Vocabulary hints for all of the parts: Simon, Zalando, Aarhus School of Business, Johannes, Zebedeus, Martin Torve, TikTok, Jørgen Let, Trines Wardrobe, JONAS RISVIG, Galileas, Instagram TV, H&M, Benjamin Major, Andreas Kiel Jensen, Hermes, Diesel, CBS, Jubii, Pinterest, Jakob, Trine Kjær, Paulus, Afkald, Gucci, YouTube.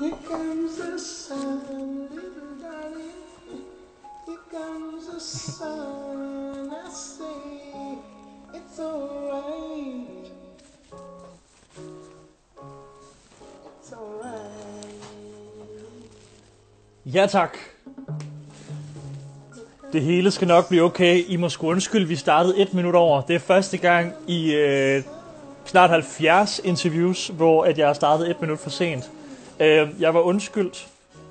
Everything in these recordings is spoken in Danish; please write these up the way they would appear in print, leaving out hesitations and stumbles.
Here comes the sun, little darling. Here comes the sun. I say it's alright. It's alright. Ja tak. Det hele skal nok blive okay. I må sgu undskylde, vi startede 1 minut over. Det er første gang i snart 70 interviews, hvor at jeg har startet 1 minut for sent. Jeg var undskyldt,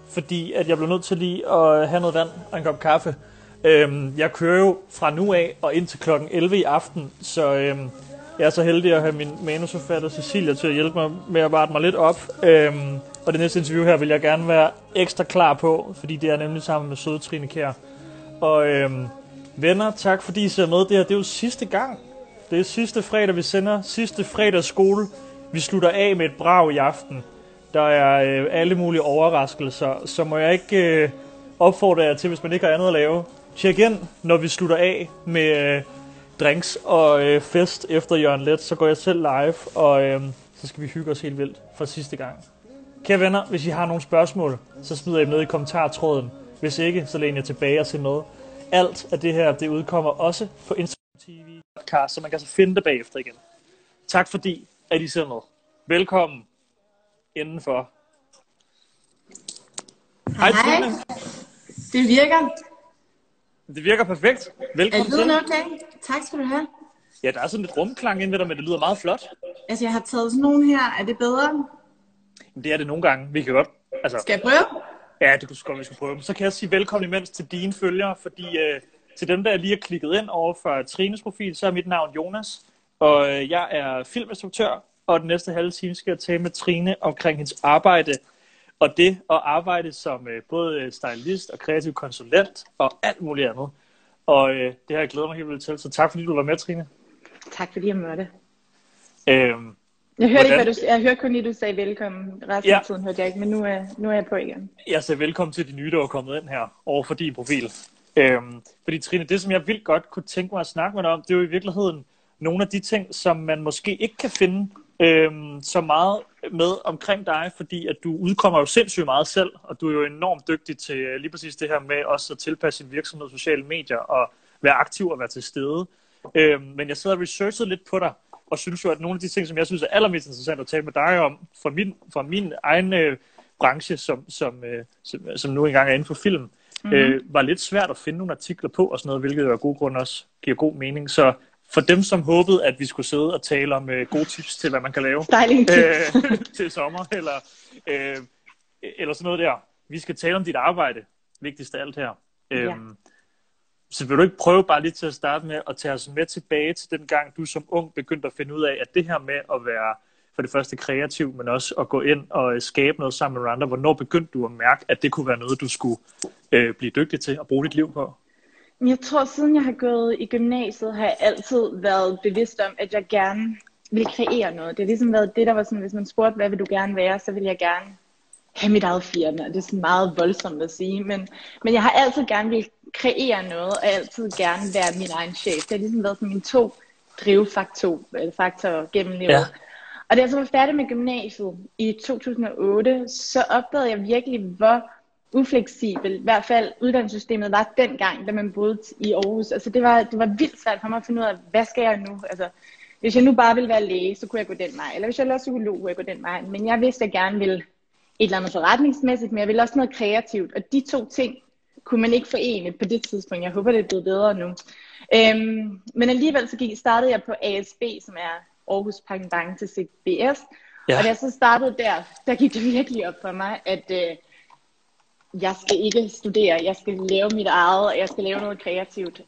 fordi at jeg blev nødt til lige at have noget vand og en kop kaffe. Jeg kører jo fra nu af og ind til kl. 11 i aften, så jeg er så heldig at have min manusforfatter Cecilia til at hjælpe mig med at varte mig lidt op. Og det næste interview her vil jeg gerne være ekstra klar på, fordi det er nemlig sammen med søde Trine Kjær. Og venner, tak fordi I ser med. Det her, det er jo sidste gang. Det er sidste fredag, vi sender. Sidste fredags skole. Vi slutter af med et brag i aften. Der er alle mulige overraskelser. Så må jeg ikke opfordre jer til, hvis man ikke har andet at lave. Tjek ind, når vi slutter af med drinks og fest efter Jørgen Let. Så går jeg selv live, og så skal vi hygge os helt vildt for sidste gang. Kære venner, hvis I har nogle spørgsmål, så smider I med i kommentartråden. Hvis ikke, så læn jer tilbage og se med. Alt af det her, det udkommer også på Instagram TV podcast, så man kan så finde det bagefter igen. Tak fordi, at I ser med. Velkommen indenfor. Hej. Trine. Det virker. Det virker perfekt. Velkommen til. Er det okay? Tak skal du have. Ja, der er sådan lidt rumklang inde ved dig, men det lyder meget flot. Altså, jeg har taget sådan nogle her. Er det bedre? Det er det nogle gange. Vi kan godt. Altså... Skal jeg prøve? Ja, det kunne sgu godt, vi skulle prøve. Så kan jeg sige velkommen imens til dine følgere, fordi til dem, der lige har klikket ind over for Trines profil, så er mit navn Jonas, og jeg er filminstruktør, og den næste halve time skal jeg tale med Trine omkring hendes arbejde, og det at arbejde som både stylist og kreativ konsulent og alt muligt andet. Og det har jeg glædet mig helt vildt til, så tak fordi du var med, Trine. Tak fordi jeg mødte. Jeg hørte, ikke, hvad du, jeg hørte kun lige, du sagde velkommen. Resten af tiden hørte jeg ikke, men nu er jeg på igen. Jeg sagde velkommen til de nye, der var kommet ind her over for din profil. Fordi Trine, det som jeg vildt godt kunne tænke mig at snakke med dig om, det er jo i virkeligheden nogle af de ting, som man måske ikke kan finde så meget med omkring dig, fordi at du udkommer jo sindssygt meget selv, og du er jo enormt dygtig til lige præcis det her med også at tilpasse din virksomhed, sociale medier og være aktiv og være til stede. Men jeg sad og researchede lidt på dig, og synes jo, at nogle af de ting, som jeg synes er allermest interessant at tale med dig om, fra min egen branche, som nu engang er inden for film, var lidt svært at finde nogle artikler på, og sådan noget, hvilket jo af gode grunde også giver god mening. Så for dem, som håbede, at vi skulle sidde og tale om gode tips til, hvad man kan lave til sommer, eller sådan noget der. Vi skal tale om dit arbejde, vigtigst af alt her. Så vil du ikke prøve bare lige til at starte med at tage os med tilbage til den gang, du som ung begyndte at finde ud af, at det her med at være for det første kreativ, men også at gå ind og skabe noget sammen med andre. Hvornår begyndte du at mærke, at det kunne være noget, du skulle blive dygtig til og bruge dit liv på? Jeg tror, siden jeg har gået i gymnasiet, har jeg altid været bevidst om, at jeg gerne ville kreere noget. Det har ligesom været det, der var sådan, hvis man spurgte, hvad vil du gerne være, så ville jeg gerne have mit eget firma. Det er sådan meget voldsomt at sige, men jeg har altid gerne ville kreere noget, og altid gerne være min egen chef. Det har ligesom været sådan mine to drivfaktorer gennem livet. Ja. Og da jeg så var færdig med gymnasiet i 2008, så opdagede jeg virkelig, hvor ufleksibel, i hvert fald uddannelsessystemet var dengang, da man boede i Aarhus. Altså det var vildt svært for mig at finde ud af, hvad skal jeg nu? Altså, hvis jeg nu bare ville være læge, så kunne jeg gå den vej. Eller hvis jeg var psykolog, kunne jeg gå den vej. Men jeg vidste, at jeg gerne ville et eller andet forretningsmæssigt, men jeg ville også noget kreativt. Og de to ting kunne man ikke forene på det tidspunkt. Jeg håber, det er blevet bedre nu. Men alligevel så startede jeg på ASB, som er Aarhus Pendant til CBS. Ja. Og da jeg så startede der gik det virkelig op for mig, at jeg skal ikke studere. Jeg skal lave mit eget, og jeg skal lave noget kreativt.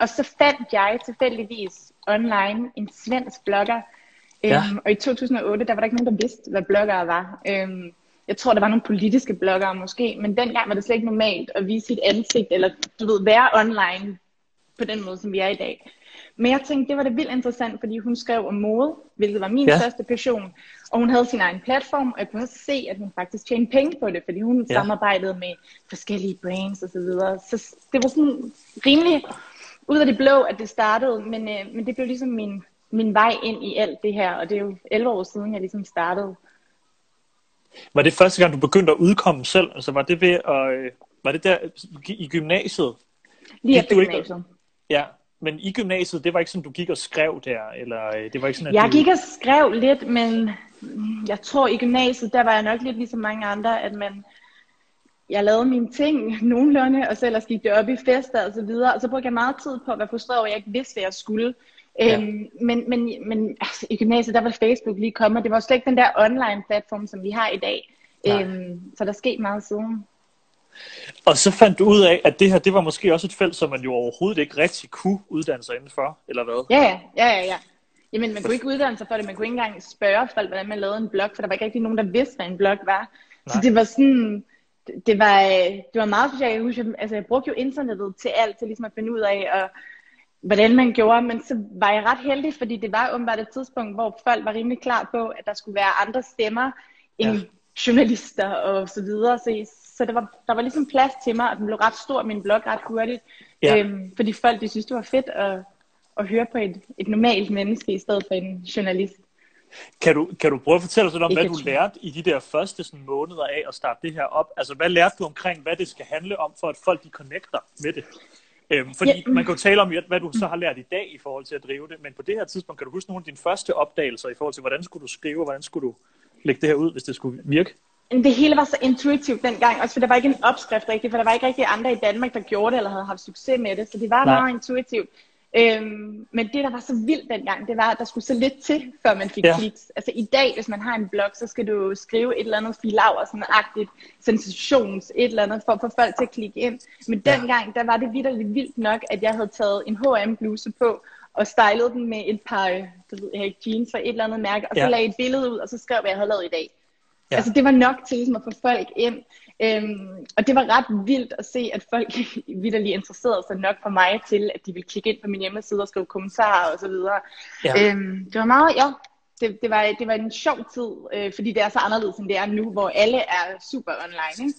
Og så fandt jeg tilfældigvis online en svensk blogger. Og i 2008, der var der ikke nogen, der vidste, hvad bloggere var. Jeg tror, der var nogle politiske bloggere måske, men dengang var det slet ikke normalt at vise sit ansigt, eller du ved, være online på den måde, som vi er i dag. Men jeg tænkte, det var da vildt interessant, fordi hun skrev om mode, hvilket var min største passion, og hun havde sin egen platform, og jeg kunne også se, at hun faktisk tjente penge på det, fordi hun samarbejdede med forskellige brands og så videre. Så det var sådan rimelig ud af det blå, at det startede, men det blev ligesom min vej ind i alt det her, og det er jo 11 år siden, jeg ligesom startede. Var det første gang, du begyndte at udkomme selv? Altså var det ved at, var det der i gymnasiet? Lige efter gymnasiet. Ja, men i gymnasiet, det var ikke sådan, du gik og skrev der? Eller, det var ikke sådan, at jeg gik og skrev lidt, men jeg tror i gymnasiet, der var jeg nok lidt ligesom mange andre, at man... Jeg lavede mine ting nogenlunde, og så ellers gik det op i fester og så videre. Og så brugte jeg meget tid på at være frustreret over, at jeg ikke vidste, hvad jeg skulle. Ja. Men altså, i gymnasiet, der var Facebook lige kommet, og det var slet ikke den der online platform, som vi har i dag. Så der skete meget siden. Og så fandt du ud af, at det her, det var måske også et felt, som man jo overhovedet ikke rigtig kunne uddanne sig indenfor, eller hvad? Ja. Jamen, man kunne ikke uddanne sig for det. Man kunne ikke engang spørge folk, hvordan man lavede en blog, for der var ikke rigtig nogen, der vidste, hvad en blog var. Nej. Så det var sådan... Det var meget specielt, jeg husker, altså jeg brugte jo internettet til alt, til ligesom at finde ud af, og hvordan man gjorde, men så var jeg ret heldig, fordi det var åbenbart et tidspunkt, hvor folk var rimelig klar på, at der skulle være andre stemmer end journalister og så videre, så der var ligesom plads til mig, og den blev ret stor, min blog ret hurtigt, fordi folk de synes, det var fedt at høre på et normalt menneske, i stedet for en journalist. Kan du prøve at fortælle os lidt om, hvad du lærte i de der første sådan, måneder af at starte det her op? Altså, hvad lærte du omkring, hvad det skal handle om, for at folk de connecter med det? Fordi man kan jo tale om, hvad du så har lært i dag i forhold til at drive det, men på det her tidspunkt, kan du huske nogle af dine første opdagelser i forhold til, hvordan skulle du skrive, hvordan skulle du lægge det her ud, hvis det skulle virke? Det hele var så intuitivt dengang, også for der var ikke en opskrift rigtigt, for der var ikke rigtig andre i Danmark, der gjorde det eller havde haft succes med det, så det var meget intuitivt. Men det der var så vildt dengang, det var at der skulle så lidt til, før man fik kliks. Altså i dag, hvis man har en blog, så skal du skrive et eller andet filaver, sådan agtigt sensations, et eller andet, for at få folk til at klikke ind. Men dengang, der var det vildt nok, at jeg havde taget en H&M bluse på og stylet den med et par jeans fra et eller andet mærke, og så lagde et billede ud, og så skrev hvad jeg havde lavet i dag. Ja. Altså det var nok til ligesom, at få folk ind, og det var ret vildt at se, at folk vitterligt interesserede sig nok for mig til, at de ville kigge ind på min hjemmeside og skrive kommentarer og så videre. Ja. Det var meget, det var en sjov tid, fordi det er så anderledes end det er nu, hvor alle er super online, ikke?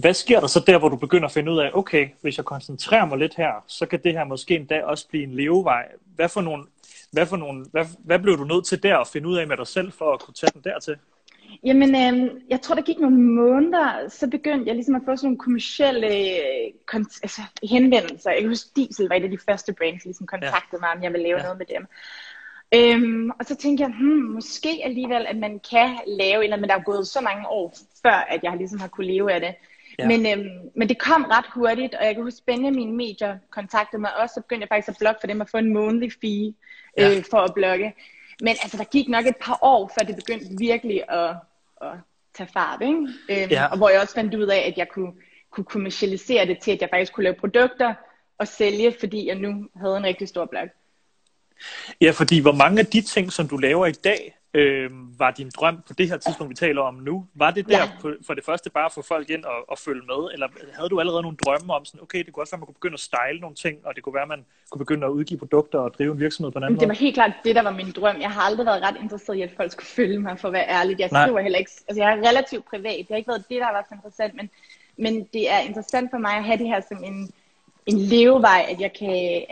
Hvad sker der så der, hvor du begynder at finde ud af, okay, hvis jeg koncentrerer mig lidt her, så kan det her måske en dag også blive en levevej. Hvad blev du nødt til der at finde ud af med dig selv for at kunne tage den dertil? Jamen, jeg tror, der gik nogle måneder, så begyndte jeg ligesom at få sådan nogle kommercielle henvendelser. Jeg husker, Diesel var et af de første brands, der ligesom kontaktede mig, om jeg ville lave noget med dem. Og så tænkte jeg, måske alligevel, at man kan lave, eller men der er gået så mange år før, at jeg ligesom har kunne leve af det. Ja. Men det kom ret hurtigt, og jeg kan huske, Benjamin Major kontaktede mig også, så begyndte jeg faktisk at blogge for dem og få en månedlig fee for at blogge. Men altså, der gik nok et par år, før det begyndte virkelig at tage fart, ikke? Og hvor jeg også fandt ud af, at jeg kunne kommercialisere det til, at jeg faktisk kunne lave produkter og sælge, fordi jeg nu havde en rigtig stor blog. Ja, fordi hvor mange af de ting, som du laver i dag, var din drøm på det her tidspunkt, vi taler om nu? Var det der for det første bare at få folk ind og følge med? Eller havde du allerede nogle drømme om, sådan, okay, det kunne også være, at man kunne begynde at style nogle ting, og det kunne være, at man kunne begynde at udgive produkter og drive en virksomhed på en anden måde? Det var helt klart det, der var min drøm. Jeg har aldrig været ret interesseret i, at folk skulle følge mig, for at være ærlig. Jeg skriver heller ikke, altså jeg er relativt privat. Det har ikke været det, der har været så interessant, men det er interessant for mig at have det her som en levevej, at jeg kan...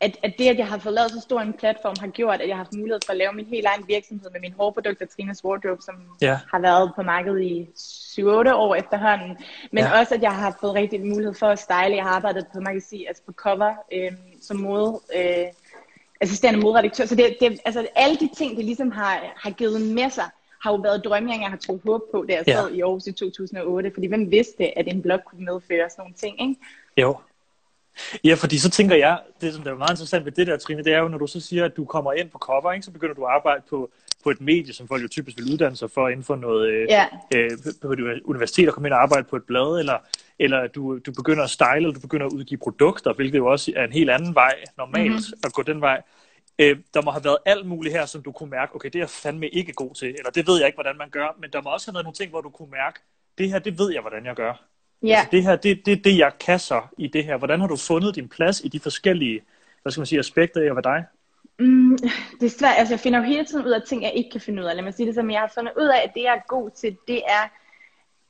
At det, at jeg har fået lavet så stor en platform, har gjort, at jeg har haft mulighed for at lave min helt egen virksomhed med mine hårprodukter, Trines Wardrobe, som har været på markedet i 7-8 år efterhånden. Men også, at jeg har fået rigtig mulighed for at style. Jeg har arbejdet på magasin, altså på cover, som assisterende modredaktør. Så det, alle de ting, det ligesom har givet med sig, har jo været drømninger, jeg har troet håb på, da jeg sad i Aarhus i 2008. Fordi hvem vidste, at en blog kunne medføre sådan nogle ting, ikke? Jo. Ja, fordi så tænker jeg, det som der er meget interessant ved det der, Trine, det er jo, når du så siger, at du kommer ind på cover, ikke, så begynder du at arbejde på et medie, som folk jo typisk vil uddanne sig for inden for noget, på et universitet og komme ind og arbejde på et blad, eller du begynder at style, eller du begynder at udgive produkter, hvilket jo også er en helt anden vej normalt at gå den vej. Der må have været alt muligt her, som du kunne mærke, okay, det er jeg fandme ikke god til, eller det ved jeg ikke, hvordan man gør, men der må også have været nogle ting, hvor du kunne mærke, det her, det ved jeg, hvordan jeg gør. Ja. Altså det her, det jeg kasser i det her. Hvordan har du fundet din plads i de forskellige, hvad skal man sige, aspekter af at være dig? Det er svært. Altså, jeg finder jo hele tiden ud af ting, jeg ikke kan finde ud af. Lad mig sige det, som jeg har fundet ud af, at det, jeg er god til, det er,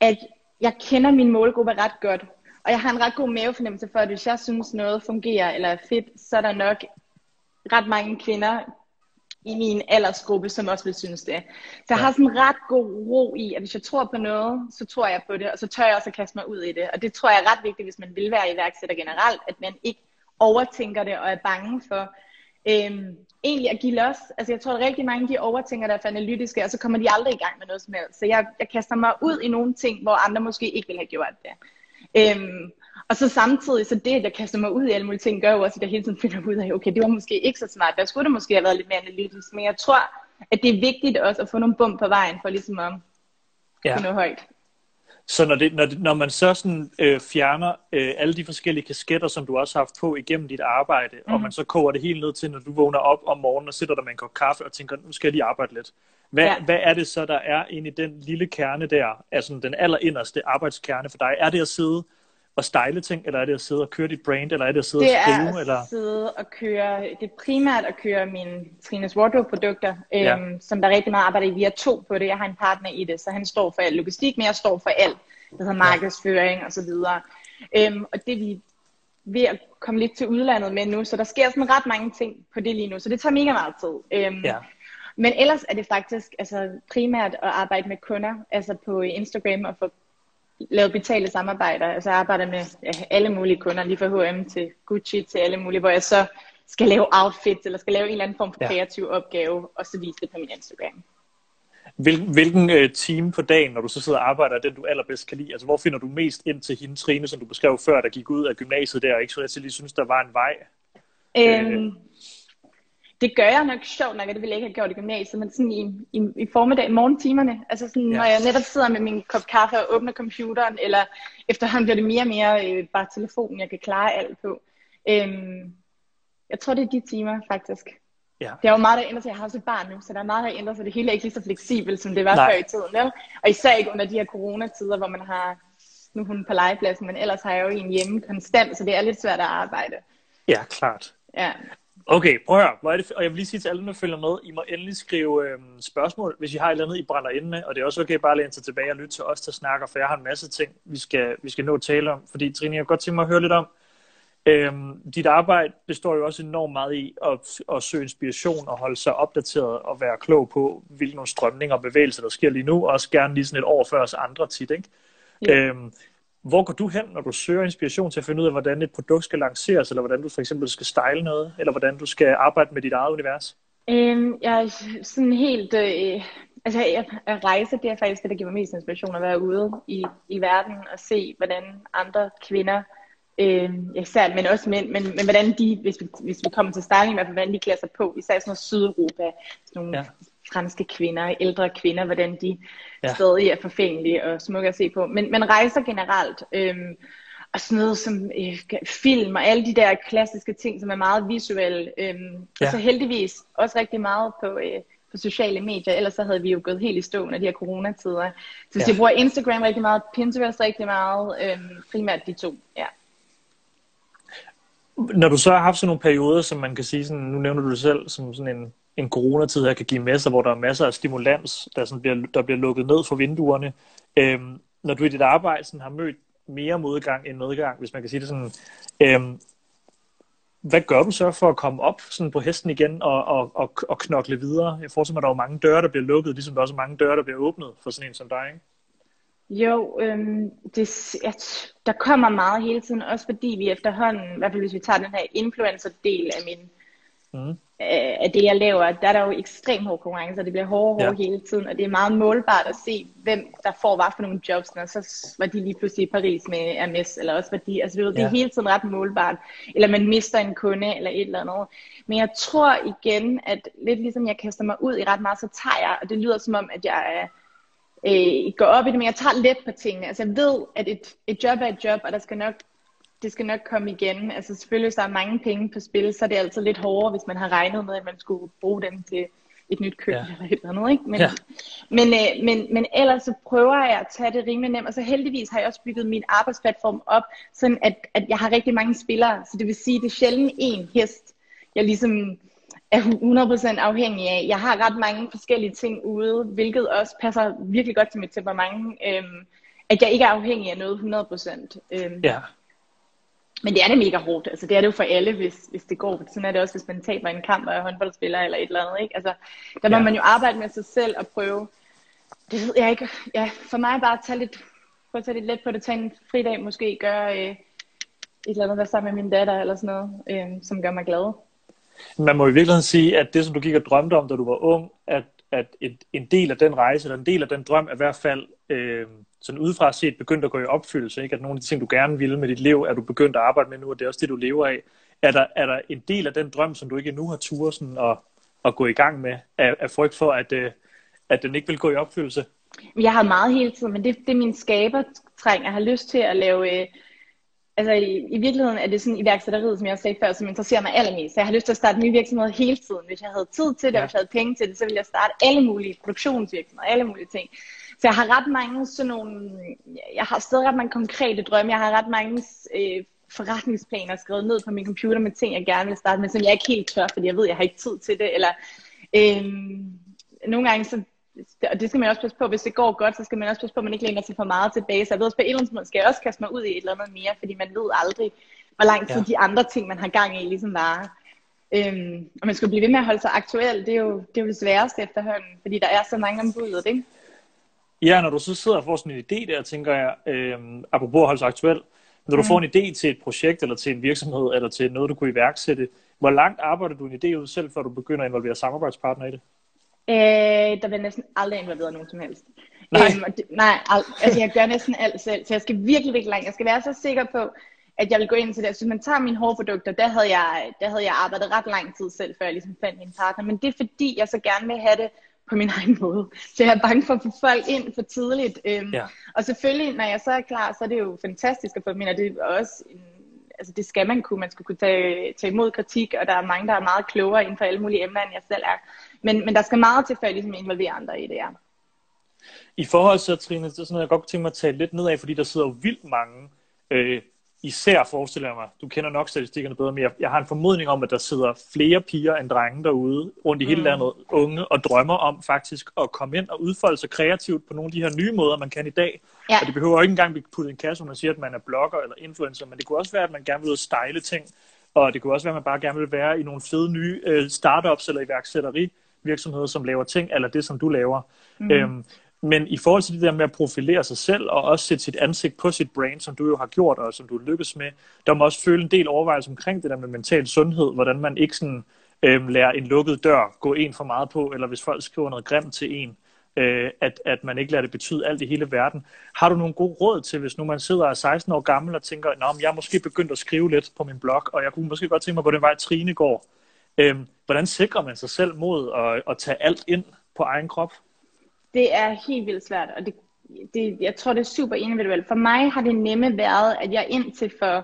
at jeg kender min målgruppe ret godt. Og jeg har en ret god mavefornemmelse for, at hvis jeg synes, noget fungerer eller er fedt, så er der nok ret mange kvinder, i min aldersgruppe, som også vil synes det. Så jeg har sådan ret god ro i, at hvis jeg tror på noget, så tror jeg på det, og så tør jeg også at kaste mig ud i det. Og det tror jeg er ret vigtigt, hvis man vil være iværksætter generelt, at man ikke overtænker det og er bange for egentlig at give los. Altså jeg tror, at rigtig mange de overtænker det og er analytiske, og så kommer de aldrig i gang med noget som helst. Så jeg kaster mig ud i nogle ting, hvor andre måske ikke ville have gjort det. Og så samtidig, så det, at jeg kaster mig ud i alle mulige ting, gør jo også, at jeg hele tiden finder ud af, okay, det var måske ikke så smart, der skulle det måske have været lidt mere analytisk, men jeg tror, at det er vigtigt også at få nogle bump på vejen, for ligesom at få noget højt. Så når man så sådan, fjerner alle de forskellige kasketter, som du også har haft på igennem dit arbejde, og man så koger det helt ned til, når du vågner op om morgenen og sidder der med en kop kaffe og tænker, nu skal jeg lige arbejde lidt. Hvad er det så, der er inde i den lille kerne der, altså den allerinderste arbejdskerne for dig? Er det at sidde og style ting, eller er det at sidde og køre dit brand, eller er det at sidde og skrive? Det er at sidde og køre, det er primært at køre mine Trines Wardrobe-produkter, som der rigtig meget arbejder i. Vi har to på det, jeg har en partner i det, så han står for alt logistik, men jeg står for alt, der hedder markedsføring og så videre. Og det er vi ved at komme lidt til udlandet med nu, så der sker sådan ret mange ting på det lige nu, så det tager mega meget tid. Men ellers er det faktisk altså, primært at arbejde med kunder, altså på Instagram og for lavet betalte samarbejder, altså jeg arbejder med alle mulige kunder, lige fra H&M til Gucci til alle mulige, hvor jeg så skal lave outfits, eller skal lave en eller anden form for kreativ opgave, og så vise det på min Instagram. Hvilken time på dagen, når du så sidder og arbejder, er den du allerbedst kan lide? Altså hvor finder du mest ind til hende, Trine, som du beskrev før, der gik ud af gymnasiet der, og ikke så jeg til lige synes, der var en vej? Det gør jeg nok sjovt nok, at det ville jeg ikke have gjort i gymnasiet, men sådan i formiddag, morgentimerne, altså sådan, når jeg netop sidder med min kop kaffe og åbner computeren, eller efterhånden bliver det mere og mere bare telefonen, jeg kan klare alt på. Jeg tror, det er de timer, faktisk. Ja. Det er jo meget, der ændrer sig. Jeg har også et barn nu, så der er meget, der ændrer sig. Det hele er ikke lige så fleksibelt, som det var før i tiden. Vel? Og især ikke under de her coronatider, hvor man har, nu er hun på legepladsen, men ellers har jeg jo en hjemme konstant, så det er lidt svært at arbejde. Ja, klart. Ja. Okay, prøv at høre. Og jeg vil lige sige til alle, der følger med, I må endelig skrive spørgsmål, hvis I har et eller andet, I brænder ind med. Og det er også okay bare at læne sig tilbage og lytte til os, der snakker, for jeg har en masse ting, vi skal nå at tale om. Fordi Trine, jeg kunne godt tænke mig at høre lidt om. Dit arbejde består jo også enormt meget i at søge inspiration og holde sig opdateret og være klog på, hvilke strømninger og bevægelser, der sker lige nu. Og også gerne lige sådan et år før os andre tit, ikke? Yeah. Hvor går du hen, når du søger inspiration til at finde ud af, hvordan et produkt skal lanceres, eller hvordan du for eksempel skal style noget, eller hvordan du skal arbejde med dit eget univers? Jeg er sådan helt... altså at rejse, det er faktisk det, der giver mig mest inspiration, at være ude i verden og se, hvordan andre kvinder, især, men også mænd, men hvordan de, hvis vi kommer til styling, i hvert fald, hvordan de klæder sig på, især sådan noget Sydeuropa, sådan nogle... Ja. Franske kvinder, ældre kvinder, hvordan de stadig er forfængelige og smukke at se på. Men rejser generelt, og sådan noget som film og alle de der klassiske ting, som er meget visuelle. Og så heldigvis også rigtig meget på sociale medier, ellers så havde vi jo gået helt i stå under de her coronatider. Så hvis jeg bruger Instagram rigtig meget, Pinterest rigtig meget, primært de to, Når du så har haft sådan nogle perioder, som man kan sige, sådan, nu nævner du det selv, som sådan en coronatid her kan give med sig, hvor der er masser af stimulans, der bliver lukket ned for vinduerne. Når du i dit arbejde sådan, har mødt mere modgang end medgang, hvis man kan sige det sådan, hvad gør du så for at komme op sådan på hesten igen og knokle videre? Jeg forestiller mig, der er jo mange døre, der bliver lukket, ligesom der også er mange døre, der bliver åbnet for sådan en som dig, ikke? Jo, der kommer meget hele tiden, også fordi vi efterhånden, i hvert fald hvis vi tager den her influencer-del af min... af det jeg laver, der er der jo ekstremt hård konkurrence, og det bliver hårdere hele tiden, og det er meget målbart at se, hvem der får hvad for nogle jobs, når så var de lige pludselig i Paris med Hermes, eller også var de, altså det er hele tiden ret målbart, eller man mister en kunde, eller et eller andet, men jeg tror igen, at lidt ligesom jeg kaster mig ud i ret meget, så tager jeg, og det lyder som om, at jeg går op i det, men jeg tager let på tingene, altså jeg ved, at et job er et job, og det skal nok komme igen. Altså selvfølgelig, hvis der er mange penge på spil, så er det altid lidt hårdere, hvis man har regnet med, at man skulle bruge dem til et nyt køb eller et eller andet, ikke? Men ellers så prøver jeg at tage det rimelig nemt, og så heldigvis har jeg også bygget min arbejdsplatform op, sådan at jeg har rigtig mange spillere, så det vil sige, det er sjældent én hest, jeg ligesom er 100% afhængig af. Jeg har ret mange forskellige ting ude, hvilket også passer virkelig godt til mit temperament, at jeg ikke er afhængig af noget 100%. Men det er det mega hårdt, altså det er det jo for alle, hvis det går. Sådan er det også, hvis man taber en kamp og er håndboldspiller eller et eller andet, ikke? Altså, der må man jo arbejde med sig selv og prøve. Det ved jeg ikke. Ja, for mig bare prøve at tage lidt let på det. Tage en fridag måske, gøre et eller andet, være sammen med min datter eller sådan noget, som gør mig glad. Man må i virkeligheden sige, at det som du gik og drømte om, da du var ung, at en del af den rejse, eller en del af den drøm, er i hvert fald sådan udefra set begyndt at gå i opfyldelse, ikke? At nogle af de ting, du gerne ville med dit liv, er du begyndt at arbejde med nu, og det er også det, du lever af. Er der en del af den drøm, som du ikke endnu har turde sådan at gå i gang med, af frygt for, at den ikke vil gå i opfyldelse? Jeg har meget hele tiden, men det er min skabertræng. Jeg har lyst til at lave... Altså i virkeligheden er det sådan iværksætteriet, som jeg også sagde før, som interesserer mig allermest. Så jeg har lyst til at starte nye virksomheder hele tiden. Hvis jeg havde tid til det, og hvis jeg havde penge til det, så ville jeg starte alle mulige produktionsvirksomheder, alle mulige ting. Så jeg har ret mange sådan nogle, jeg har stadig ret mange konkrete drømme. Jeg har ret mange forretningsplaner skrevet ned på min computer med ting, jeg gerne vil starte med, som jeg ikke helt tør, fordi jeg ved, jeg har ikke tid til det. Eller nogle gange så, og det skal man også passe på, hvis det går godt, så skal man også passe på, at man ikke læner sig for meget tilbage. Så jeg ved også, på et eller andet måde skal jeg også kaste mig ud i et eller andet mere, fordi man ved aldrig, hvor lang tid de andre ting, man har gang i, ligesom varer. Og man skal blive ved med at holde sig aktuel, det er jo det sværeste efterhånden, fordi der er så mange om budet, ikke? Ja, når du så sidder og får sådan en idé der, tænker jeg, apropos at holde sig aktuel, når du får en idé til et projekt, eller til en virksomhed, eller til noget, du kunne iværksætte, hvor langt arbejder du en idé ud selv, før du begynder at involvere samarbejdspartnere i det? Der bliver næsten aldrig involveret nogen som helst. Nej. Altså jeg gør næsten alt selv, så jeg skal virkelig, virkelig langt. Jeg skal være så sikker på, at jeg vil gå ind til det. Altså, hvis man tager mine hårprodukter, der havde jeg arbejdet ret lang tid selv, før jeg ligesom fandt min partner. Men det er fordi, jeg så gerne vil have det på min egen måde. Så jeg er bange for at få folk ind for tidligt. Og selvfølgelig, når jeg så er klar, så er det jo fantastisk at få min, og det er også en, altså det skal man kunne. Man skal kunne tage imod kritik, og der er mange, der er meget klogere inden for alle mulige emner, end jeg selv er. Men der skal meget til, før jeg ligesom involverer andre i det, ja. I forhold til, Trine, det er sådan noget, jeg godt kunne tænke mig at tage lidt nedad, fordi der sidder jo vildt mange, især forestiller jeg mig, du kender nok statistikkerne bedre, men jeg har en formodning om, at der sidder flere piger end drenge derude, rundt i hele landet, unge, og drømmer om faktisk at komme ind og udfolde sig kreativt på nogle af de her nye måder, man kan i dag. Ja. Og det behøver ikke engang blive puttet i en kasse, hvor man siger, at man er blogger eller influencer, men det kunne også være, at man gerne vil ud og style ting, og det kunne også være, at man bare gerne vil være i nogle fede nye startups eller iværksætteri virksomheder, som laver ting, eller det, som du laver. Men i forhold til det der med at profilere sig selv, og også sætte sit ansigt på sit brand, som du jo har gjort, og som du lykkes med, der må også føle en del overvejelse omkring det der med mental sundhed, hvordan man ikke sådan, lærer en lukket dør gå en for meget på, eller hvis folk skriver noget grimt til en, at man ikke lader det betyde alt i hele verden. Har du nogle gode råd til, hvis nu man sidder og er 16 år gammel, og tænker, at jeg er måske begyndt at skrive lidt på min blog, og jeg kunne måske godt tænke mig, hvor den vej Trine går. Hvordan sikrer man sig selv mod at tage alt ind på egen krop? Det er helt vildt svært, og jeg tror, det er super individuelt. For mig har det nemme været, at jeg indtil for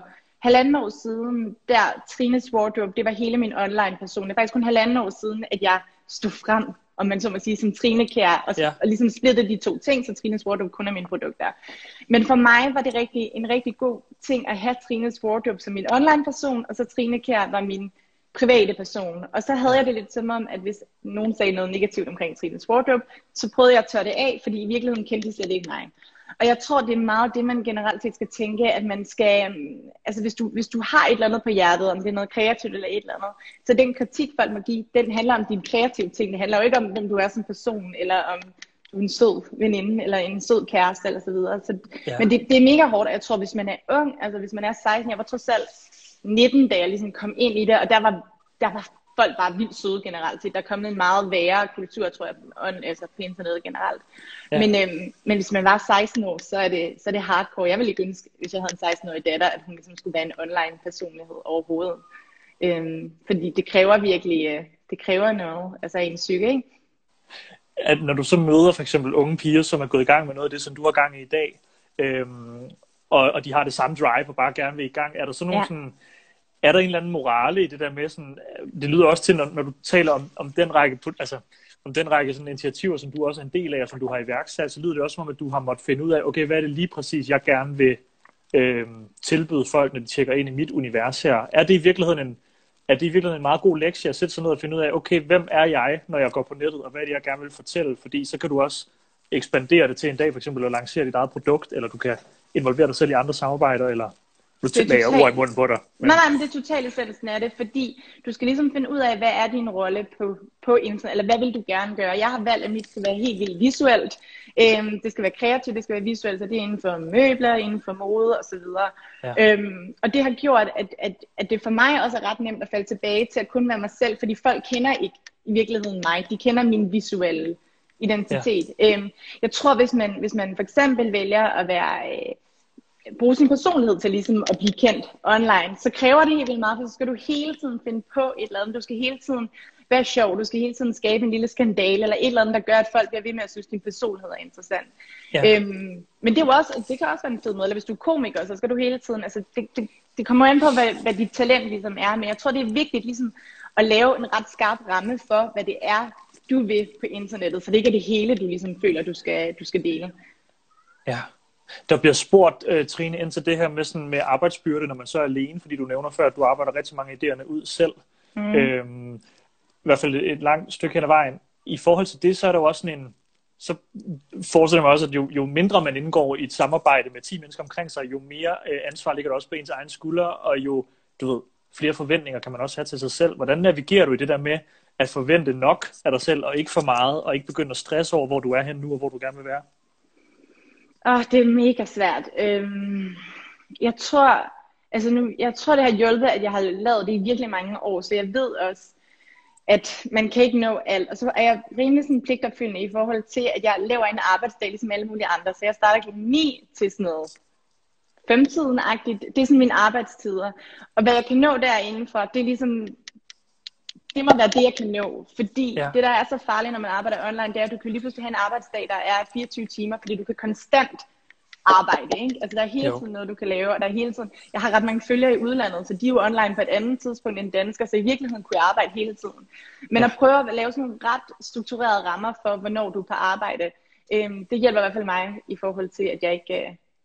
1,5 år siden, der Trines Wardrobe, det var hele min online-person. Det er faktisk kun 1,5 år siden, at jeg stod frem, om man så må sige, som Trine Kjær, og ligesom splittede de to ting, så Trines Wardrobe kun er mine produkter. Men for mig var det en rigtig god ting at have Trines Wardrobe som min online-person, og så Trine Kjær var min private person. Og så havde jeg det lidt som om, at hvis nogen sagde noget negativt omkring Trines Wardrobe, så prøvede jeg at tørre det af, fordi i virkeligheden kendte de slet ikke mig. Og jeg tror, det er meget det, man generelt set skal tænke, at man skal, altså hvis du har et eller andet på hjertet, om det er noget kreativt eller et eller andet, så den kritik, folk må give, den handler om dine kreative ting. Det handler jo ikke om, hvem du er som person, eller om du er en sød veninde, eller en sød kæreste, eller så videre. Men det er mega hårdt, og jeg tror, hvis man er ung, altså hvis man er 16, jeg var trods alt 19, da jeg ligesom kom ind i det, og der var folk bare vildt søde generelt set. Der er kommet en meget værre kultur, tror jeg, altså på internet generelt. Ja. Men hvis man var 16 år, så er det hardcore. Jeg ville ikke ønske, hvis jeg havde en 16-årig datter, at hun ligesom skulle være en online personlighed overhovedet. Fordi det kræver virkelig, det kræver noget, altså en psyke, ikke? At når du så møder for eksempel unge piger, som er gået i gang med noget af det, som du har gang i i dag, og de har det samme drive og bare gerne vil i gang. Er der sådan nogle sådan, er der en eller anden morale i det der med sådan, det lyder også til, når du taler om den række, altså om den række sådan initiativer, som du også er en del af, og som du har iværksat, så lyder det også som om, at du har måttet finde ud af, okay, hvad er det lige præcis, jeg gerne vil tilbyde folk, når de tjekker ind i mit univers her. Er det i virkeligheden en meget god lektie at sætte sig ned og finde ud af, okay, hvem er jeg, når jeg går på nettet, og hvad er det, jeg gerne vil fortælle, fordi så kan du også ekspandere det til en dag, for eksempel at lancere dit eget produkt, eller du kan involvere dig selv i andre samarbejder, eller Nu lagde jeg ord i munden på dig. Men... Nej, men det er totalt essensen af det, fordi du skal ligesom finde ud af, hvad er din rolle på internet, eller hvad vil du gerne gøre? Jeg har valgt, at mit skal være helt vildt visuelt. Det skal være kreativt, det skal være visuelt, så det er inden for møbler, inden for mode osv. Ja. Og det har gjort, at det for mig også er ret nemt at falde tilbage til at kun være mig selv, fordi folk kender ikke i virkeligheden mig. De kender min visuelle identitet. Ja. Jeg tror, hvis man for eksempel vælger at være... bruge sin personlighed til ligesom at blive kendt online, så kræver det helt vildt meget, for så skal du hele tiden finde på et eller andet. Du skal hele tiden være sjov, du skal hele tiden skabe en lille skandale, eller et eller andet, der gør, at folk bliver ved med at synes, din personlighed er interessant. Ja. Men det er jo også, det kan også være en fed måde, eller hvis du er komiker, så skal du hele tiden, altså det kommer an på, hvad dit talent ligesom er, men jeg tror, det er vigtigt ligesom at lave en ret skarp ramme for, hvad det er, du vil på internettet, så det ikke er det hele, du ligesom føler, du skal dele. Ja. Der bliver spurgt, Trine, ind til det her med, sådan, med arbejdsbyrde, når man så er alene, fordi du nævner før, at du arbejder rigtig mange idéerne ud selv. Mm. I hvert fald et langt stykke hen ad vejen. I forhold til det, så er der jo også sådan en... Så forestiller man også, at jo mindre man indgår i et samarbejde med 10 mennesker omkring sig, jo mere ansvar ligger der også på ens egen skuldre, og jo flere forventninger kan man også have til sig selv. Hvordan navigerer du i det der med at forvente nok af dig selv, og ikke for meget, og ikke begynde at stresse over, hvor du er henne nu, og hvor du gerne vil være? Det er mega svært. Jeg tror, det har hjulpet, at jeg har lavet det i virkelig mange år, så jeg ved også, at man kan ikke nå alt. Og så er jeg rimelig sådan pligtopfyldende i forhold til, at jeg laver en arbejdsdag ligesom alle mulige andre, så jeg starter kl. 9 til sådan noget 5-tiden-agtigt. Det er sådan mine arbejdstider. Og hvad jeg kan nå derindefra, det er ligesom... Det må være det, jeg kan nå, fordi det, der er så farligt, når man arbejder online, det er, at du kan lige pludselig have en arbejdsdag, der er 24 timer, fordi du kan konstant arbejde, ikke? Altså, der er hele tiden noget, du kan lave, og der er hele tiden... Jeg har ret mange følgere i udlandet, så de er jo online på et andet tidspunkt end danskere, så i virkeligheden kunne jeg arbejde hele tiden. Men at prøve at lave sådan nogle ret strukturerede rammer for, hvornår du er på arbejde, det hjælper i hvert fald mig i forhold til, at jeg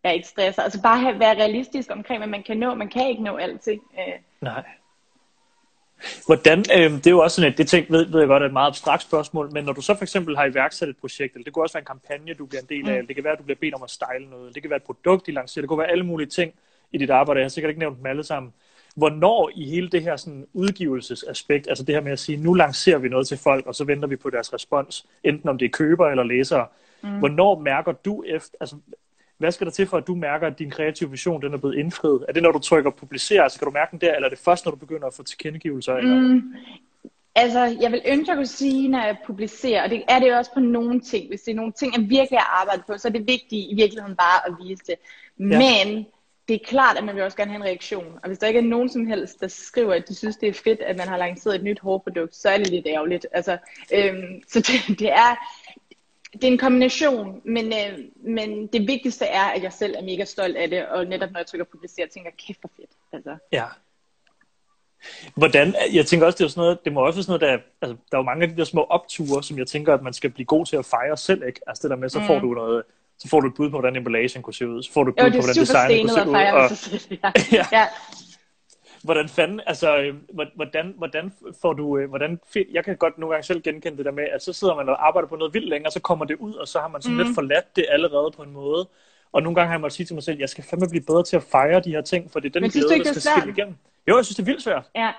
ikke stresser. Altså, bare være realistisk omkring, hvad man kan nå. Man kan ikke nå alting. Nej. Hvordan, det er jo også sådan et, det tænker, ved jeg godt, er et meget abstrakt spørgsmål, men når du så for eksempel har iværksat et projekt, eller det kunne også være en kampagne, du bliver en del af, det kan være, at du bliver bedt om at style noget, det kan være et produkt, de lancerer, det kunne være alle mulige ting i dit arbejde, jeg har sikkert ikke nævnt dem alle sammen. Hvornår i hele det her sådan, udgivelsesaspekt, altså det her med at sige, nu lancerer vi noget til folk, og så venter vi på deres respons, enten om det er købere eller læsere, hvornår mærker du efter, altså hvad skal der til for, at du mærker, at din kreative vision den er blevet indfriet? Er det, når du trykker publicere, altså kan du mærke den der, eller er det først, når du begynder at få tilkendegivelser? Altså, jeg vil ønske at kunne sige, når jeg publicerer, og det er det jo også på nogle ting. Hvis det er nogle ting, jeg virkelig har arbejdet på, så er det vigtigt i virkeligheden bare at vise det. Men det er klart, at man vil også gerne have en reaktion. Og hvis der ikke er nogen som helst, der skriver, at de synes, det er fedt, at man har lanceret et nyt hårprodukt, så er det lidt ærgerligt. Altså, så det er en kombination, men det vigtigste er, at jeg selv er mega stolt af det, og netop når jeg trykker publicere, tænker jeg, kæft hvor fedt. Altså. Ja. Hvordan, jeg tænker også, det er sådan noget, det må også være sådan noget, der er jo mange af de der små opture, som jeg tænker, at man skal blive god til at fejre selv, ikke? Altså det der med, så får du noget, så får du et bud på, hvordan emballagen kunne se ud, så får du et bud på, hvordan designet kunne se ud. Ja. Hvordan fanden, altså, hvordan får du, hvordan, jeg kan godt nogle gange selv genkende det der med, at så sidder man og arbejder på noget vildt længere, så kommer det ud, og så har man sådan lidt forladt det allerede på en måde. Og nogle gange har jeg måttet sige til mig selv, jeg skal fandme blive bedre til at fejre de her ting, for det er den glæde, der skal skille igennem. Jo, jeg synes, det er vildt svært. Ja.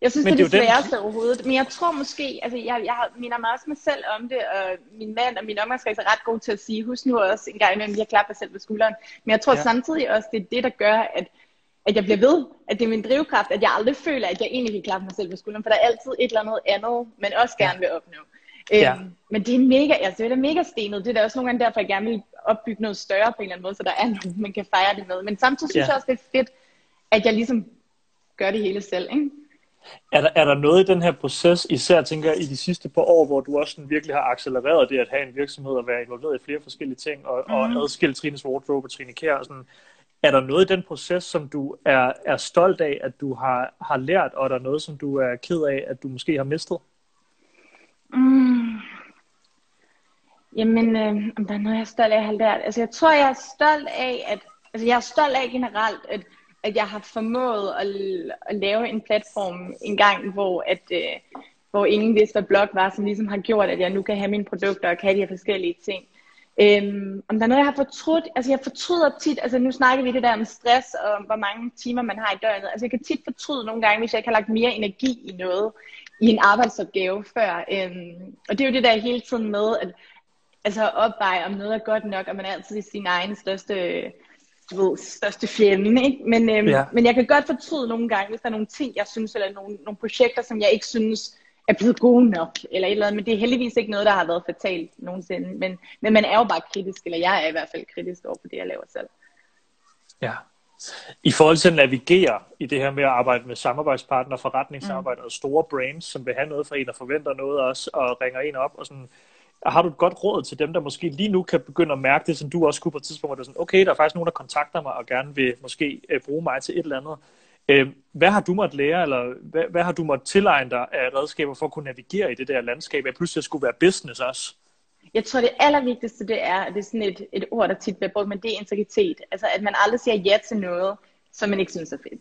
Jeg synes, det er det sværeste overhovedet. Men jeg tror måske, altså jeg minder mig også mig selv om det, og min mand og min omgangskreds er ret god til at sige, husk nu også en gang imellem, jeg klapper selv på skulderen. Men jeg tror samtidig også, det er det, der gør, at jeg bliver ved, at det er min drivkraft, at jeg aldrig føler, at jeg egentlig kan klappe mig selv på skulderen, for der er altid et eller andet man også gerne vil opnå. Men det er mega stenet. Det er også nogle gange derfor, jeg gerne vil opbygge noget større på en eller anden måde, så der er noget, man kan fejre det med. Men samtidig synes jeg også, det er fedt, at jeg ligesom gør det hele selv, ikke? Er der noget i den her proces, især tænker jeg, i de sidste par år, hvor du også virkelig har accelereret det at have en virksomhed og være involveret i flere forskellige ting, og adskille Trines Wardrobe og Trine Kjær og sådan. Er der noget i den proces, som du er stolt af, at du har lært, og er der noget, som du er ked af, at du måske har mistet? Jamen, om der er noget, jeg er stolt af, at jeg har lært? Altså, jeg tror, jeg er stolt af, at jeg har formået at lave en platform en gang, hvor ingen vidste, hvad blog var, som ligesom har gjort, at jeg nu kan have mine produkter og kan de her forskellige ting. Om der er noget, jeg har fortrudt. Altså jeg fortryder tit, altså nu snakker vi det der om stress og om, hvor mange timer man har i døgnet. Altså jeg kan tit fortryde nogle gange, hvis jeg ikke har lagt mere energi i noget, i en arbejdsopgave før. Og det er jo det der hele tiden med, at altså opveje om noget er godt nok, og man er altid i sin egen største fjende, ikke? Men jeg kan godt fortryde nogle gange, hvis der er nogle ting, jeg synes, eller nogle projekter, som jeg ikke synes er blevet gode nok, eller et eller andet, men det er heldigvis ikke noget, der har været fatalt nogensinde, men man er jo bare kritisk, eller jeg er i hvert fald kritisk over på det, jeg laver selv. Ja. I forhold til at navigere i det her med at arbejde med samarbejdspartnere, forretningssamarbejde og store brands, som vil have noget for en og forventer noget også, og ringer en op og sådan... Har du et godt råd til dem, der måske lige nu kan begynde at mærke det, som du også kunne på et tidspunkt, hvor sådan, okay, der er faktisk nogen, der kontakter mig og gerne vil måske bruge mig til et eller andet. Hvad har du måttet lære, eller hvad har du måttet tilegne dig af redskaber for at kunne navigere i det der landskab, at pludselig skulle være business også? Jeg tror, det allervigtigste det er, og det er sådan et ord, der tit bliver brugt, men det er integritet. Altså, at man aldrig siger ja til noget, som man ikke synes er fedt.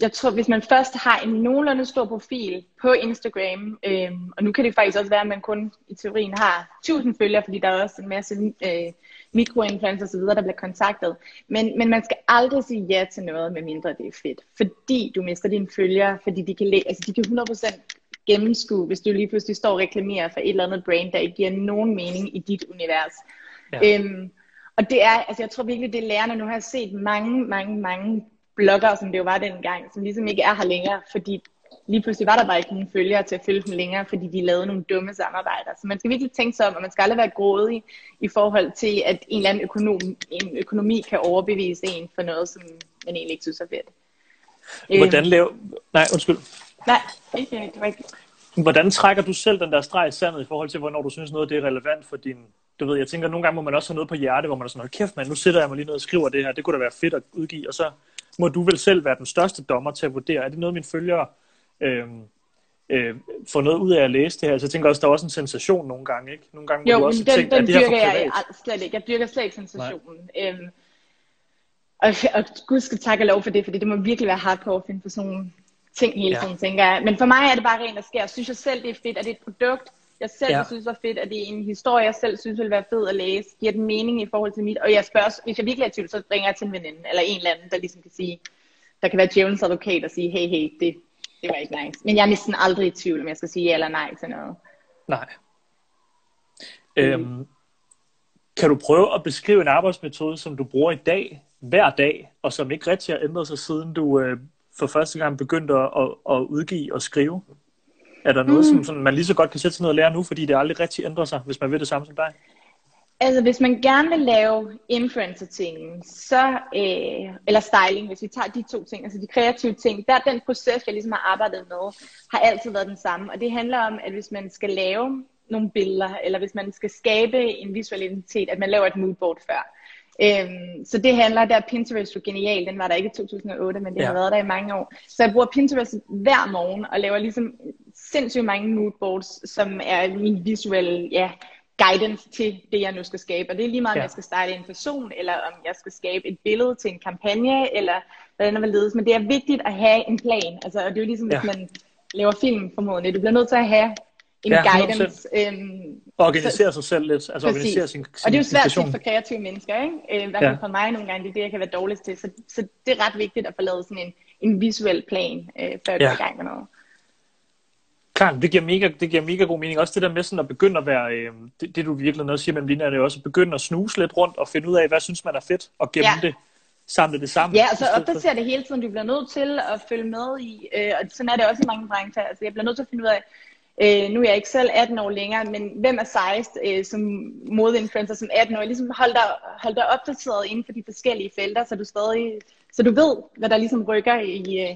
Jeg tror, hvis man først har en nogenlunde stor profil på Instagram, og nu kan det faktisk også være, at man kun i teorien har 1000 følgere, fordi der er også en masse mikroinfluencer osv., der bliver kontaktet. Men man skal aldrig sige ja til noget, medmindre det er fedt. Fordi du mister dine følgere, fordi de kan 100% gennemskue, hvis du lige pludselig står og reklamerer for et eller andet brand, der ikke giver nogen mening i dit univers. Ja. Og det er, altså jeg tror virkelig, det er lærerne nu har set mange bloggere, som det jo var dengang, som ligesom ikke er her længere, fordi lige pludselig var der bare ikke nogen følgere til at følge dem længere, fordi de lavede nogle dumme samarbejder. Så man skal virkelig tænke sig om, og man skal aldrig være grådig i forhold til, at en eller anden økonomi kan overbevise en for noget, som man egentlig ikke synes er fedt. Hvordan trækker du selv den der streg i sandet i forhold til, hvornår du synes noget det er relevant for din... Du ved, jeg tænker, nogle gange må man også have noget på hjerte, hvor man er sådan, hold kæft mand, nu sætter jeg mig lige ned og skriver det her, det kunne da være fedt at udgive, og så må du vel selv være den største dommer til at vurdere, er det noget, mine følgere får noget ud af at læse det her? Så jeg tænker også, der er også en sensation nogle gange, ikke? Nogle gange må du også tænke, at det her er for privat. Jeg dyrker slet ikke sensationen. Og Gud skal takke og lov for det, for det må virkelig være hardcore at finde på sådan nogle ting hele tiden, tænker jeg. Men for mig er det bare rent og skær. Synes jeg selv, det er fedt, at det er et produkt, jeg selv synes er fedt, at det er en historie, jeg selv synes vil være fed at læse, giver den mening i forhold til mit, og jeg spørger, hvis jeg virkelig er tvivl, så ringer jeg til en veninde, eller en eller anden, der ligesom kan sige, der kan være djævelens advokat og sige, hey, det var ikke nice. Men jeg er næsten aldrig i tvivl, om jeg skal sige ja eller nej til noget. Nej. Kan du prøve at beskrive en arbejdsmetode, som du bruger i dag, hver dag, og som ikke rigtig har ændret sig, siden du for første gang begyndte at udgive og skrive? Er der noget, som sådan, man lige så godt kan sætte sig ned og lære nu, fordi det aldrig rigtig ændrer sig, hvis man vil det samme som dig? Altså, hvis man gerne vil lave influencer-tingen, eller styling, hvis vi tager de to ting, altså de kreative ting, den proces, jeg ligesom har arbejdet med, har altid været den samme. Og det handler om, at hvis man skal lave nogle billeder, eller hvis man skal skabe en visuel identitet, at man laver et moodboard før. Så det handler der, Pinterest er genial, den var der ikke i 2008, men det har været der i mange år. Så jeg bruger Pinterest hver morgen og laver ligesom sindssygt mange moodboards, som er min visuelle guidance til det, jeg nu skal skabe. Og det er lige meget, om jeg skal starte en person, eller om jeg skal skabe et billede til en kampagne, eller hvordan der vil ledes. Men det er vigtigt at have en plan, altså, og det er jo ligesom, hvis man laver film formodentlig, du bliver nødt til at have... en guidance. Organisere sig selv lidt. Altså organisere sin og det er jo svært for kreative mennesker, ikke? Hvad for mig nogle gange, det er det, jeg kan være dårligst til. Så det er ret vigtigt at få lavet sådan en visuel plan, før vi går i gang med noget. Klart, det giver mega god mening. Også det der med sådan at begynde at være, det du virkelig noget siger mellem linjerne, det er også at begynde at snuse lidt rundt og finde ud af, hvad synes man er fedt, og gemme det. Samle det sammen. Ja, og så opdaterer det hele tiden, du bliver nødt til at følge med i. Og sådan er det også i mange brancher. Altså jeg bliver nødt til at finde ud af, nu er jeg ikke selv 18 år længere, men hvem er sejest som modeinfluencer som 18 år? Ligesom hold dig opdateret inden for de forskellige felter, så du ved, hvad der ligesom rykker i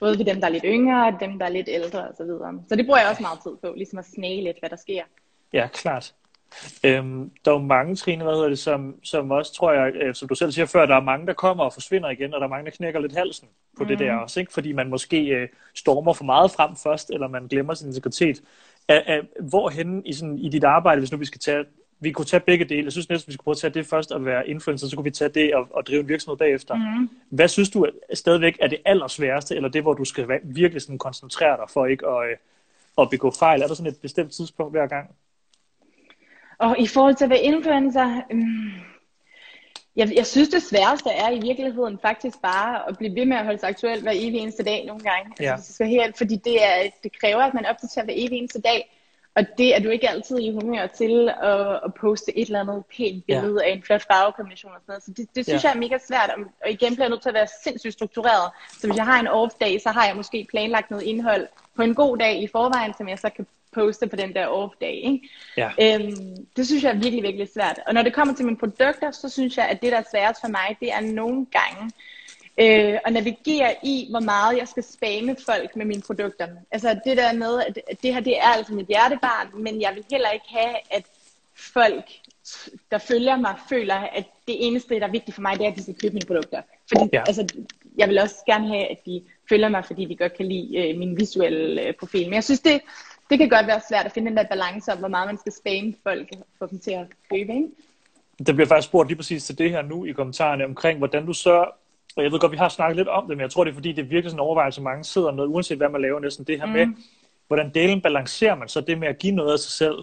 både ved dem, der er lidt yngre, og dem, der er lidt ældre osv. Så det bruger jeg også meget tid på, ligesom at snage lidt, hvad der sker. Ja, klart. Der er jo mange, Trine, som også, tror jeg, som du selv siger før, der er mange, der kommer og forsvinder igen, og der er mange, der knækker lidt halsen på det der også, ikke? Fordi man måske stormer for meget frem først, eller man glemmer sin integritet. Hvorhenne i dit arbejde, hvis nu vi kunne tage begge dele, jeg synes næsten, vi skulle prøve at tage det først og være influencer, så kunne vi tage det og drive en virksomhed bagefter. Hvad synes du stadigvæk er det allersværeste, eller det, hvor du skal virkelig sådan koncentrere dig for ikke at begå fejl? Er der sådan et bestemt tidspunkt hver gang? Og i forhold til at være influencer, jeg synes det sværeste er i virkeligheden faktisk bare at blive ved med at holde sig aktuel hver evig eneste dag nogle gange. Ja. Altså, det skal helt, fordi det kræver, at man opdaterer hver evig eneste dag. Og det er du ikke altid i humør til at poste et eller andet pænt billede af en flot farvekombination og sådan noget. Så det synes jeg er mega svært. Og igen bliver jeg nødt til at være sindssygt struktureret. Så hvis jeg har en off-dag, så har jeg måske planlagt noget indhold på en god dag i forvejen, som jeg så kan poste på den der off-dag. Ja. Det synes jeg er virkelig, virkelig svært. Og når det kommer til mine produkter, så synes jeg, at det der er sværest for mig, det er nogle gange at navigere i, hvor meget jeg skal spamme folk med mine produkter. Altså det der med, at det her det er altså mit hjertebarn, men jeg vil heller ikke have, at folk, der følger mig, føler, at det eneste, der er vigtigt for mig, det er, at de skal købe mine produkter. Fordi, altså, jeg vil også gerne have, at de følger mig, fordi de godt kan lide min visuelle profil. Men jeg synes, det kan godt være svært at finde den der balance om, hvor meget man skal spamme folk for dem til at købe, ikke? Der bliver faktisk spurgt lige præcis til det her nu i kommentarerne omkring, hvordan du så... Og jeg ved godt, vi har snakket lidt om det, men jeg tror, det er fordi, det er virkelig sådan en overvejelse, mange sidder med, uanset hvad man laver, næsten det her med, hvordan delen balancerer man så det med at give noget af sig selv,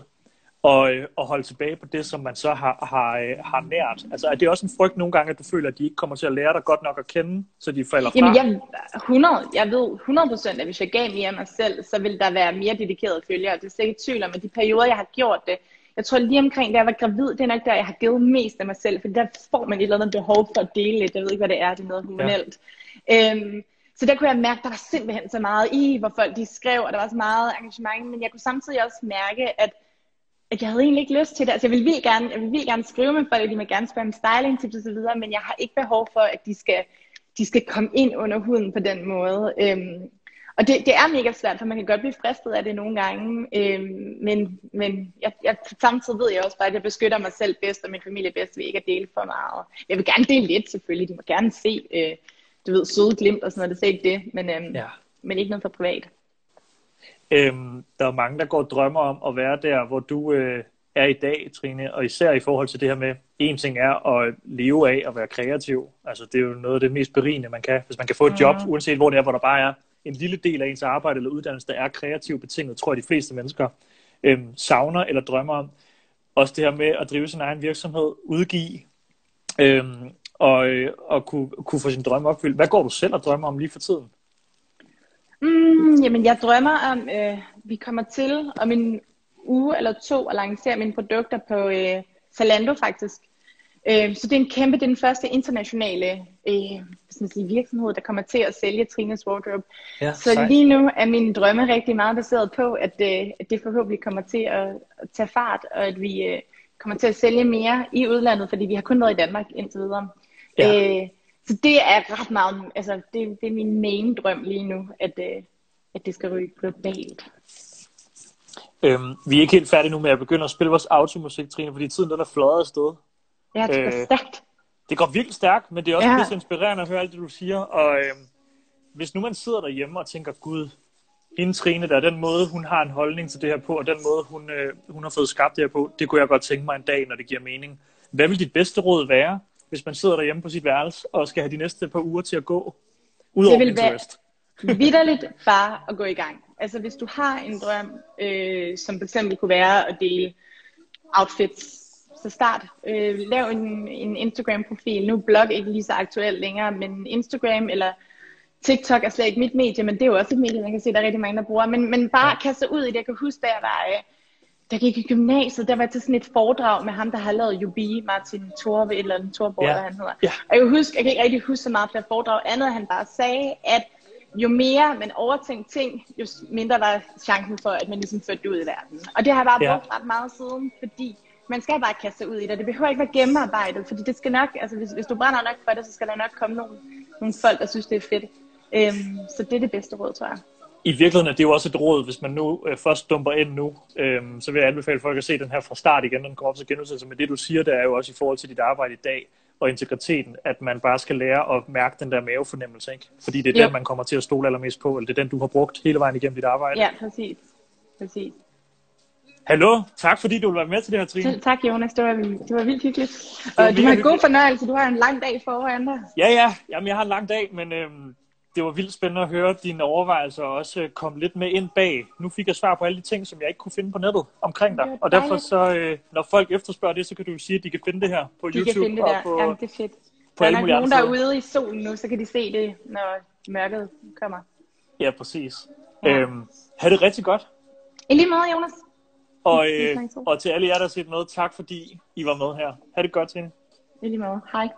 og holde tilbage på det, som man så har nært. Altså er det også en frygt nogle gange, at du føler, at de ikke kommer til at lære dig godt nok at kende, så de falder fra? Jamen jeg ved 100%, at hvis jeg gav mere af mig selv, så vil der være mere dedikerede følgere, og det er slet ikke tvivl om, at de perioder, jeg har gjort det, jeg tror lige omkring, da jeg var gravid, det er nok der, jeg har givet mest af mig selv, for der får man et eller andet behov for at dele lidt. Jeg ved ikke, hvad det er, det er noget hormonelt. Ja. Så der kunne jeg mærke, der var simpelthen så meget i, hvor folk de skrev, og der var så meget engagement, men jeg kunne samtidig også mærke, at jeg havde egentlig ikke lyst til det. Altså jeg vil gerne skrive med folk, de må gerne spørge om styling tips og så videre, men jeg har ikke behov for, at de skal komme ind under huden på den måde. Og det er mega svært, for man kan godt blive fristet af det nogle gange, men jeg, samtidig ved jeg også bare, at jeg beskytter mig selv bedst og min familie bedst ved ikke at dele for meget. Jeg vil gerne dele lidt selvfølgelig, de må gerne se, søde glimt og sådan noget, det ser ikke det, men ikke noget for privat. Der er mange, der går og drømmer om at være der, hvor du er i dag, Trine, og især i forhold til det her med, en ting er at leve af og være kreativ, altså det er jo noget af det mest berigende, man kan, hvis man kan få et job, uanset hvor det er, hvor der bare er en lille del af ens arbejde eller uddannelse, der er kreativt betinget, tror jeg, de fleste mennesker savner eller drømmer om. Også det her med at drive sin egen virksomhed, udgive og kunne få sin drømme opfyldt. Hvad går du selv og drømmer om lige for tiden? Jamen, jeg drømmer om, vi kommer til om en uge eller to at lancere mine produkter på Zalando faktisk. Så det er det er den første internationale virksomhed, der kommer til at sælge Trines Wardrobe. Ja, så lige nu er mine drømme rigtig meget baseret på, at det forhåbentlig kommer til at tage fart, og at vi kommer til at sælge mere i udlandet, fordi vi har kun været i Danmark indtil videre. Ja. Så det er ret meget, altså det er min main drøm lige nu, at det skal ryge globalt. Vi er ikke helt færdige nu med at begynde at spille vores automusik, Trine, fordi tiden den er fløjet afsted. Ja, det går stærkt. Det går virkelig stærkt, men det er også lidt inspirerende at høre alt det, du siger. Og hvis nu man sidder derhjemme og tænker, gud, hende Trine der, den måde, hun har en holdning til det her på, og den måde, hun har fået skabt det her på, det kunne jeg godt tænke mig en dag, når det giver mening. Hvad vil dit bedste råd være, hvis man sidder derhjemme på sit værelse, og skal have de næste par uger til at gå ud over Pinterest? Vitterligt bare at gå i gang. Altså, hvis du har en drøm, som for eksempel kunne være at dele outfits, så start. Lav en Instagram-profil. Nu er blog ikke lige så aktuelt længere, men Instagram eller TikTok er slet ikke mit medie, men det er jo også et medie, man kan se, der er rigtig mange, der bruger. Men bare kaste ud i det. Jeg kan huske, da jeg var, der gik i gymnasiet, der var til sådan et foredrag med ham, der har lavet Jubii, Martin Torve, eller den Torborg, hvad han hedder. Yeah. Og jeg kan ikke rigtig huske så meget fra det foredrag andet, han bare sagde, at jo mere man overtænkte ting, jo mindre var chancen for, at man ligesom førte det ud i verden. Og det har jeg bare brugt ret meget siden, fordi man skal bare kaste sig ud i det. Det behøver ikke være gennemarbejdet, fordi det skal nok, altså hvis du brænder nok for det, så skal der nok komme nogle folk, der synes, det er fedt. Så det er det bedste råd, tror jeg. I virkeligheden er det jo også et råd, hvis man nu først dumper ind nu, så vil jeg anbefale folk at se den her fra start igen, når den kommer op til genudsendelse. Men det, du siger, der er jo også i forhold til dit arbejde i dag og integriteten, at man bare skal lære at mærke den der mavefornemmelse, ikke? Fordi det er den, man kommer til at stole allermest på, eller det er den, du har brugt hele vejen igennem dit arbejde. Ja, præcis. Hallo, tak fordi du vil være med til det her, Trine. Tak, Jonas, det var vildt hyggeligt. Og du har god fornøjelse, du har en lang dag foran dig. Ja, jamen jeg har en lang dag, men det var vildt spændende at høre dine overvejelser og også komme lidt med ind bag. Nu fik jeg svar på alle de ting, som jeg ikke kunne finde på nettet omkring dig. Og derfor så, når folk efterspørger det, så kan du jo sige, at de kan finde det her på de YouTube. Kan det og på, jamen, det er fedt. På der er nok nogen, der er ude i solen nu, så kan de se det, når mørket kommer. Ja, præcis. Ja. Ha' det rigtig godt. I lige måde, Jonas. Og til alle jer, der har set med, tak fordi I var med her. Ha' det godt, Trine. I lige måde. Hej.